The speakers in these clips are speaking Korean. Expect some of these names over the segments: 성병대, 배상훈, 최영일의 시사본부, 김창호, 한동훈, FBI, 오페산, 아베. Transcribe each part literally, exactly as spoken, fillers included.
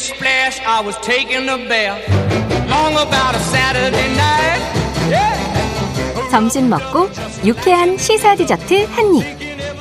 big splash, I was taking a bath. Long about a Saturday night. Yeah. 점심 먹고 유쾌한 시사 디저트 한 입.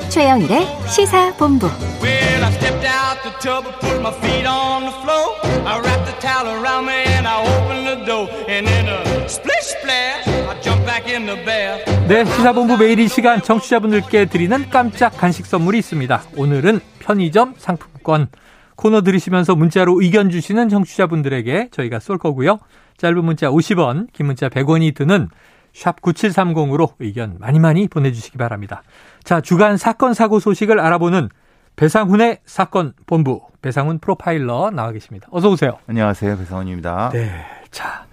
최영일의 시사본부. Well, I stepped out the tub and put my feet on the floor. I wrapped the towel around me and I opened the door. And in a splish splash, I jumped back in the bath. 네, 시사본부 매일 이 시간 청취자분들께 드리는 깜짝 간식 선물이 있습니다. 오늘은 편의점 상품권. 코너 들으시면서 문자로 의견 주시는 청취자분들에게 저희가 쏠 거고요. 짧은 문자 오십 원, 긴 문자 백 원이 드는 샵 구칠삼공으로 의견 많이 많이 보내주시기 바랍니다. 자, 주간 사건 사고 소식을 알아보는 배상훈의 사건 본부, 배상훈 프로파일러 나와 계십니다. 어서 오세요. 안녕하세요. 배상훈입니다. 네, 자,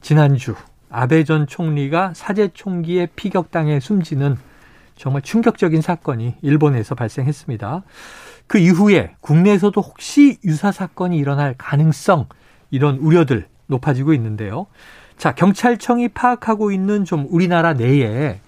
지난주 아베 전 총리가 사제 총기의 피격당해 숨지는 정말 충격적인 사건이 일본에서 발생했습니다. 그 이후에 국내에서도 혹시 유사 사건이 일어날 가능성, 이런 우려들 높아지고 있는데요. 자, 경찰청이 파악하고 있는 좀 우리나라 내에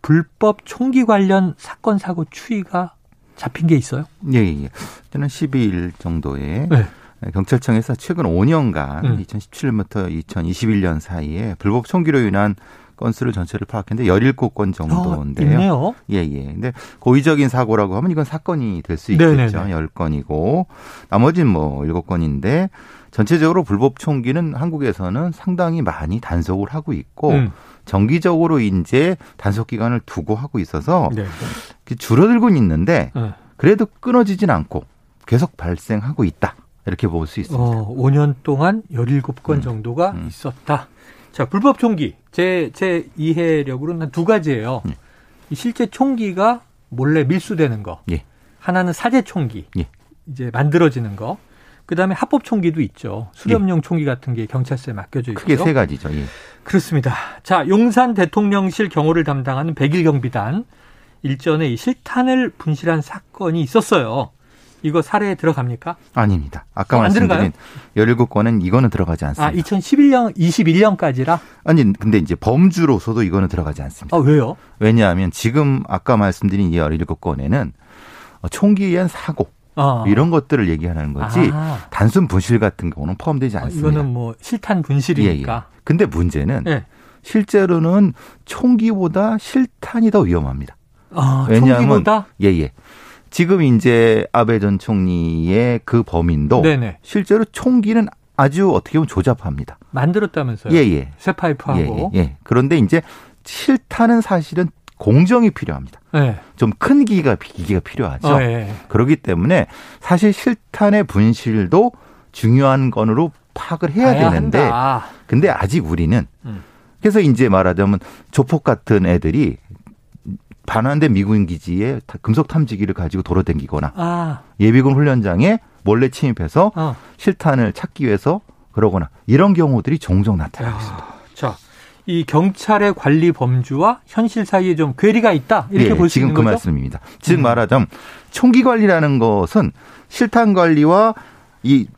불법 총기 관련 사건 사고 추이가 잡힌 게 있어요? 예, 예. 저는 십이 일 정도에 네. 경찰청에서 최근 오 년간 음. 이천십칠 년부터 이천이십일 년 사이에 불법 총기로 인한 건수를 전체를 파악했는데 열일곱 건 정도인데요. 아, 있네요. 예, 예. 근데 고의적인 사고라고 하면 이건 사건이 될 수 있겠죠. 열 건이고 나머지는 뭐 일곱 건인데 전체적으로 불법 총기는 한국에서는 상당히 많이 단속을 하고 있고 음. 정기적으로 이제 단속 기간을 두고 하고 있어서 네. 줄어들고 있는데 그래도 끊어지진 않고 계속 발생하고 있다. 이렇게 볼 수 있습니다. 어, 오 년 동안 열일곱 건 음. 정도가 음. 있었다. 자, 불법 총기. 제, 제 이해력으로는 두 가지예요. 예. 실제 총기가 몰래 밀수되는 거. 예. 하나는 사제 총기. 예. 이제 만들어지는 거. 그 다음에 합법 총기도 있죠. 수렴용 예. 총기 같은 게 경찰서에 맡겨져 있죠. 크게 세 가지죠. 예. 그렇습니다. 자, 용산 대통령실 경호를 담당하는 백일 경비단. 일전에 이 실탄을 분실한 사건이 있었어요. 이거 사례에 들어갑니까? 아닙니다. 아까 말씀드린 열일곱 건은 이거는 들어가지 않습니다. 아, 이천십일 년, 이십일 년까지라? 아니, 근데 이제 범주로서도 이거는 들어가지 않습니다. 아, 왜요? 왜냐하면 지금 아까 말씀드린 이 열일곱 건에는 총기에 의한 사고, 아. 이런 것들을 얘기하는 거지, 아. 단순 분실 같은 경우는 포함되지 않습니다. 아, 이거는 뭐 실탄 분실이니까. 예, 예. 근데 문제는 예. 실제로는 총기보다 실탄이 더 위험합니다. 아, 왜냐하면, 총기보다? 예, 예. 지금 이제 아베 전 총리의 그 범인도 네네. 실제로 총기는 아주 어떻게 보면 조잡합니다. 만들었다면서요? 예예. 예. 쇠파이프하고. 예, 예. 그런데 이제 실탄은 사실은 공정이 필요합니다. 예. 좀 큰 기기가 기기가 필요하죠. 어, 예. 그렇기 때문에 사실 실탄의 분실도 중요한 건으로 파악을 해야 되는데, 한다. 근데 아직 우리는 음. 그래서 이제 말하자면 조폭 같은 애들이. 반환된 미군 기지에 금속 탐지기를 가지고 돌아다니거나 아. 예비군 훈련장에 몰래 침입해서 어. 실탄을 찾기 위해서 그러거나 이런 경우들이 종종 나타나고 야. 있습니다. 자, 이 경찰의 관리 범주와 현실 사이에 좀 괴리가 있다 이렇게 네, 볼 수 있는 거죠? 지금 그 말씀입니다. 즉 음. 말하자면 총기 관리라는 것은 실탄 관리와 이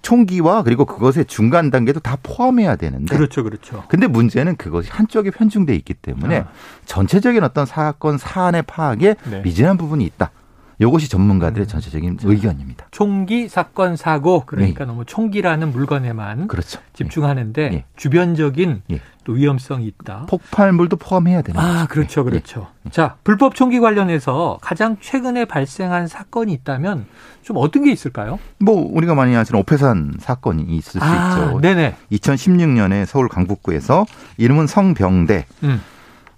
총기와 그리고 그것의 중간 단계도 다 포함해야 되는데. 그렇죠, 그렇죠. 근데 문제는 그것이 한쪽에 편중돼 있기 때문에 아. 전체적인 어떤 사건 사안의 파악에 네. 미진한 부분이 있다. 이것이 전문가들의 음. 전체적인 자, 의견입니다. 총기 사건 사고 그러니까 네. 너무 총기라는 물건에만 그렇죠. 집중하는데 네. 주변적인 네. 또 위험성이 있다. 폭발물도 포함해야 되는 거죠. 아, 그렇죠, 그렇죠. 네. 네. 자, 불법 총기 관련해서 가장 최근에 발생한 사건이 있다면 좀 어떤 게 있을까요? 뭐 우리가 많이 아시는 오페산 사건이 있을 아, 수 있죠. 네네. 이천십육 년에 서울 강북구에서 이름은 성병대. 음.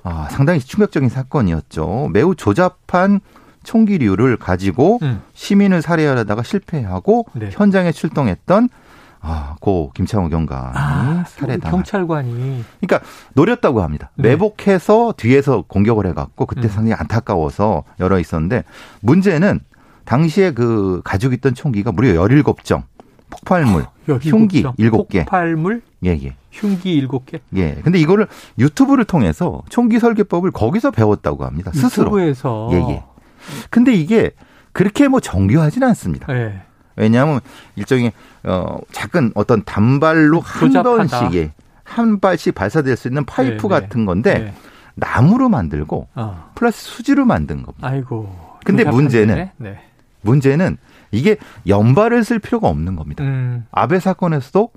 아, 상당히 충격적인 사건이었죠. 매우 조잡한 총기류를 가지고 음. 시민을 살해하려다가 실패하고 네. 현장에 출동했던 아, 고 김창호 경관이 아, 살해당 경찰관이 그러니까 노렸다고 합니다. 네. 매복해서 뒤에서 공격을 해갖고 그때 음. 상당히 안타까워서 열어 있었는데 문제는 당시에 그 가지고 있던 총기가 무려 열일곱 정 폭발물, 아, 흉기 일곱 개. 폭발물? 예, 예. 흉기 일곱 개? 예. 근데 이거를 유튜브를 통해서 총기 설계법을 거기서 배웠다고 합니다. 스스로. 유튜브에서. 예, 예. 근데 이게 그렇게 뭐 정교하지는 않습니다. 네. 왜냐하면 일종의 어 작은 어떤 단발로 조잡하다. 한 번씩 한 발씩 발사될 수 있는 파이프 네, 같은 네. 건데 네. 나무로 만들고 어. 플러스 수지로 만든 겁니다. 아이고. 근데 문제는 네. 문제는 이게 연발을 쓸 필요가 없는 겁니다. 음. 아베 사건에서도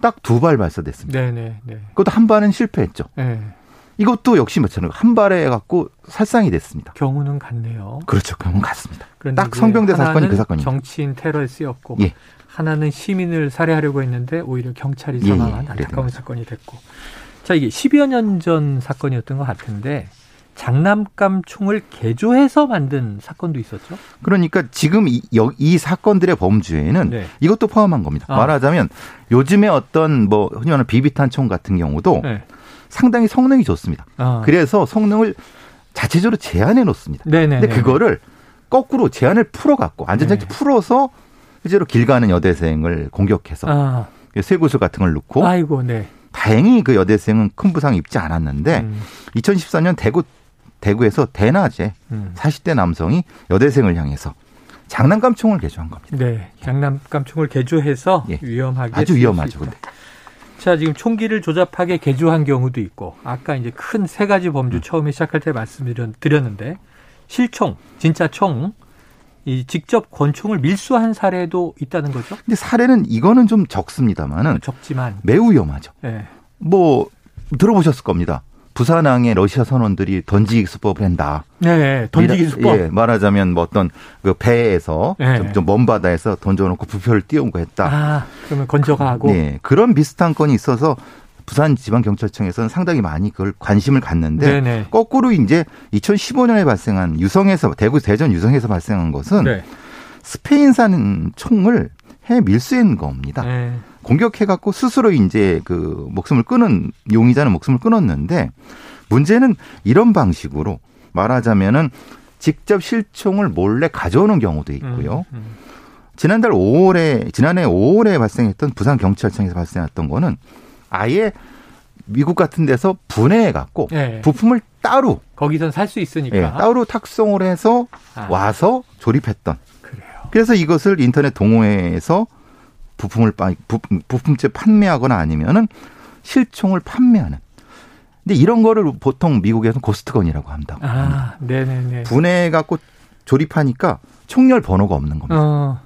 딱 두 발 발사됐습니다. 네네, 네. 그것도 한 발은 실패했죠. 네. 이것도 역시 마찬가지로 한 발에 갖고 살상이 됐습니다. 경우는 같네요. 그렇죠. 경우는 같습니다. 딱 성병대 사건이 그 사건입니다. 정치인 테러에 쓰였고 예. 하나는 시민을 살해하려고 했는데 오히려 경찰이 사망한 예, 예, 안타까운 사건이 됐고. 자, 이게 십여 년 전 사건이었던 것 같은데 장난감 총을 개조해서 만든 사건도 있었죠. 그러니까 지금 이, 이 사건들의 범주에는 네. 이것도 포함한 겁니다. 아. 말하자면 요즘에 어떤 뭐 흔히 말하는 비비탄 총 같은 경우도 네. 상당히 성능이 좋습니다. 아. 그래서 성능을 자체적으로 제한해 놓습니다. 그런데 그거를 거꾸로 제한을 풀어갖고 안전장치 네. 풀어서 실제로 길 가는 여대생을 공격해서 아. 쇠구슬 같은 걸 넣고 아이고, 네. 다행히 그 여대생은 큰 부상 입지 않았는데 음. 이천십사 년 대구, 대구에서 대낮에 음. 사십 대 남성이 여대생을 향해서 장난감 총을 개조한 겁니다. 네, 장난감 총을 개조해서 예. 위험하게 아주 위험하죠. 근데. 자, 지금 총기를 조잡하게 개조한 경우도 있고 아까 이제 큰 세 가지 범주 음. 처음에 시작할 때 말씀드렸는데 실총, 진짜 총, 이 직접 권총을 밀수한 사례도 있다는 거죠? 근데 사례는 이거는 좀 적습니다만은 적지만 매우 위험하죠. 네. 뭐 들어보셨을 겁니다. 부산항에 러시아 선원들이 던지기 수법을 한다. 네, 던지기 수법. 예, 말하자면 뭐 어떤 그 배에서 네. 좀, 좀 먼 바다에서 던져놓고 부표를 띄운 거 했다. 아, 그러면 건져가고. 그, 네, 그런 비슷한 건이 있어서 부산 지방경찰청에서는 상당히 많이 그걸 관심을 갖는데 네네. 거꾸로 이제 이천십오 년에 발생한 유성에서 대구 대전 유성에서 발생한 것은 네. 스페인산 총을 해 밀수한 겁니다. 네. 공격해갖고 스스로 이제 그 목숨을 끊은 용의자는 목숨을 끊었는데 문제는 이런 방식으로 말하자면은 직접 실총을 몰래 가져오는 경우도 있고요. 음, 음. 지난달 오월에 지난해 오월에 발생했던 부산 경찰청에서 발생했던 거는 아예 미국 같은 데서 분해해갖고 네. 부품을 따로 거기선 살 수 있으니까 네, 따로 탁송을 해서 아. 와서 조립했던. 그래요. 그래서 이것을 인터넷 동호회에서 부품을 부품째 판매하거나 아니면은 실총을 판매하는. 근데 이런 거를 보통 미국에서는 고스트건이라고 한다고 합니다. 아, 네네네. 분해해갖고 조립하니까 총열 번호가 없는 겁니다. 어.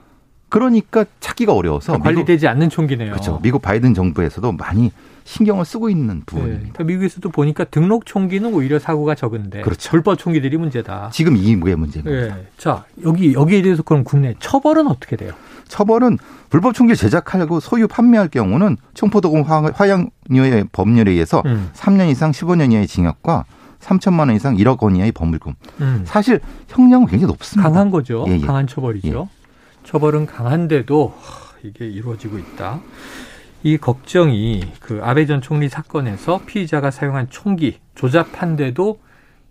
그러니까 찾기가 어려워서. 그러니까 관리되지 미국, 않는 총기네요. 그렇죠. 미국 바이든 정부에서도 많이 신경을 쓰고 있는 부분입니다. 네. 그러니까 미국에서도 보니까 등록 총기는 오히려 사고가 적은데. 그렇죠. 불법 총기들이 문제다. 지금 이게 문제입니다. 네. 자, 여기, 여기에 대해서 그럼 국내 처벌은 어떻게 돼요? 처벌은 불법 총기를 제작하고 소유 판매할 경우는 총포도금 화약류의 법률에 의해서 음. 삼 년 이상 십오 년 이하의 징역과 삼천만 원 이상 일억 원 이하의 벌금. 음. 사실 형량은 굉장히 높습니다. 강한 거죠. 예, 예. 강한 처벌이죠. 예. 처벌은 강한데도 이게 이루어지고 있다. 이 걱정이 그 아베 전 총리 사건에서 피의자가 사용한 총기 조잡한데도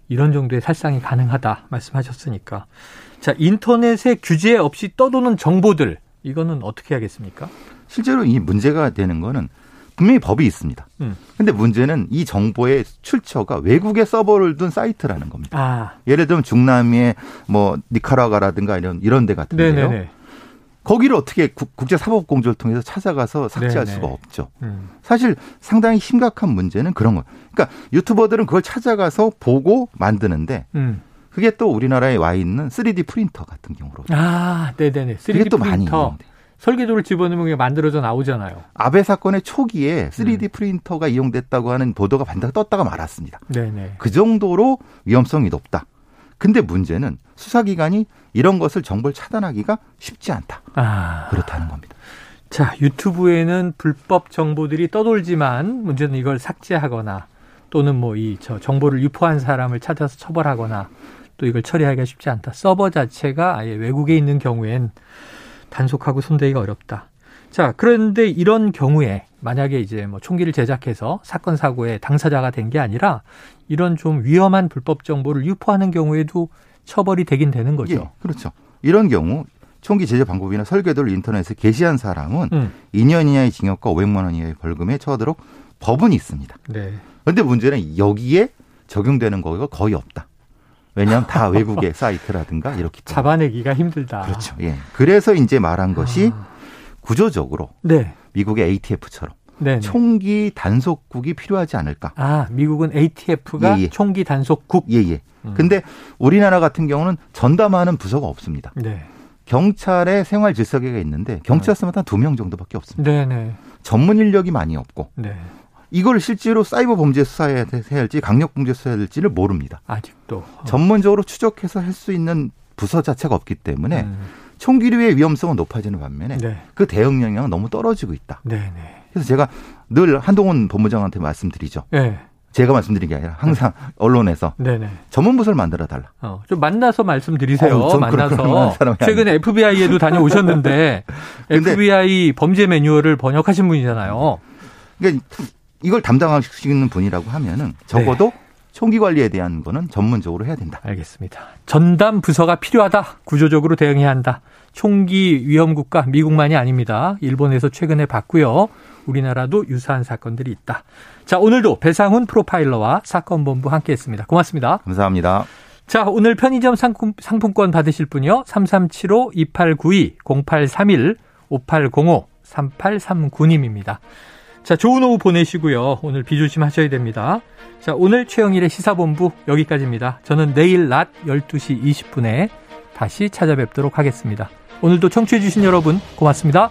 이런 정도의 살상이 가능하다 말씀하셨으니까. 자, 인터넷에 규제 없이 떠도는 정보들 이거는 어떻게 하겠습니까? 실제로 이 문제가 되는 거는 분명히 법이 있습니다. 그런데 음. 문제는 이 정보의 출처가 외국의 서버를 둔 사이트라는 겁니다. 아. 예를 들면 중남미의 뭐 니카라과라든가 이런 이런 데 같은데요. 거기를 어떻게 국제사법공조를 통해서 찾아가서 삭제할 네네. 수가 없죠. 음. 사실 상당히 심각한 문제는 그런 거예요. 그러니까 유튜버들은 그걸 찾아가서 보고 만드는데 음. 그게 또 우리나라에 와 있는 쓰리디 프린터 같은 경우로. 아, 네네네. 쓰리디 그게 또 프린터. 많이 있는데. 설계도를 집어넣으면 그게 만들어져 나오잖아요. 아베 사건의 초기에 쓰리디 음. 프린터가 이용됐다고 하는 보도가 반짝 떴다가 말았습니다. 네네. 그 정도로 위험성이 높다. 근데 문제는 수사기관이 이런 것을 정보를 차단하기가 쉽지 않다. 아. 그렇다는 겁니다. 자, 유튜브에는 불법 정보들이 떠돌지만 문제는 이걸 삭제하거나 또는 뭐 이 저 정보를 유포한 사람을 찾아서 처벌하거나 또 이걸 처리하기가 쉽지 않다. 서버 자체가 아예 외국에 있는 경우엔 단속하고 손대기가 어렵다. 자, 그런데 이런 경우에 만약에 이제 뭐 총기를 제작해서 사건 사고의 당사자가 된 게 아니라 이런 좀 위험한 불법 정보를 유포하는 경우에도 처벌이 되긴 되는 거죠. 예, 그렇죠. 이런 경우 총기 제작 방법이나 설계도를 인터넷에 게시한 사람은 음. 이 년 이하의 징역과 오백만 원 이하의 벌금에 처하도록 법은 있습니다. 네. 그런데 문제는 여기에 적용되는 거가 거의 없다. 왜냐하면 다 외국의 사이트라든가 이렇게 잡아내기가 힘들다. 그렇죠. 예. 그래서 이제 말한 것이 아. 구조적으로 네. 미국의 에이티에프처럼 네네. 총기 단속국이 필요하지 않을까. 아, 미국은 에이티에프가 예예. 총기 단속국. 예예. 그런데 음. 우리나라 같은 경우는 전담하는 부서가 없습니다. 네. 경찰의 생활 질서계가 있는데 경찰서마다 두 명 정도밖에 없습니다. 네네. 전문 인력이 많이 없고 네. 이걸 실제로 사이버 범죄 수사해야 할지 강력 범죄 수사해야 할지를 모릅니다. 아직도. 어. 전문적으로 추적해서 할 수 있는 부서 자체가 없기 때문에 음. 총기류의 위험성은 높아지는 반면에 네. 그 대응 역량은 너무 떨어지고 있다. 네네. 그래서 제가 늘 한동훈 법무장관한테 말씀드리죠. 네. 제가 말씀드린 게 아니라 항상 네. 언론에서 네네. 전문 부서를 만들어 달라. 어, 좀 만나서 말씀드리세요. 어, 만나서 최근에 아니에요. 에프비아이에도 다녀오셨는데 에프비아이 범죄 매뉴얼을 번역하신 분이잖아요. 그러니까 이걸 담당하시는 분이라고 하면은 적어도 네. 총기 관리에 대한 거는 전문적으로 해야 된다. 알겠습니다. 전담 부서가 필요하다. 구조적으로 대응해야 한다. 총기 위험 국가 미국만이 아닙니다. 일본에서 최근에 봤고요. 우리나라도 유사한 사건들이 있다. 자, 오늘도 배상훈 프로파일러와 사건본부 함께했습니다. 고맙습니다. 감사합니다. 자, 오늘 편의점 상품, 상품권 받으실 분이요. 삼삼칠오 이팔구이 공팔삼일 오팔공오 삼팔삼구님입니다. 자, 좋은 오후 보내시고요. 오늘 비 조심하셔야 됩니다. 자, 오늘 최영일의 시사본부 여기까지입니다. 저는 내일 낮 열두 시 이십 분에 다시 찾아뵙도록 하겠습니다. 오늘도 청취해 주신 여러분 고맙습니다.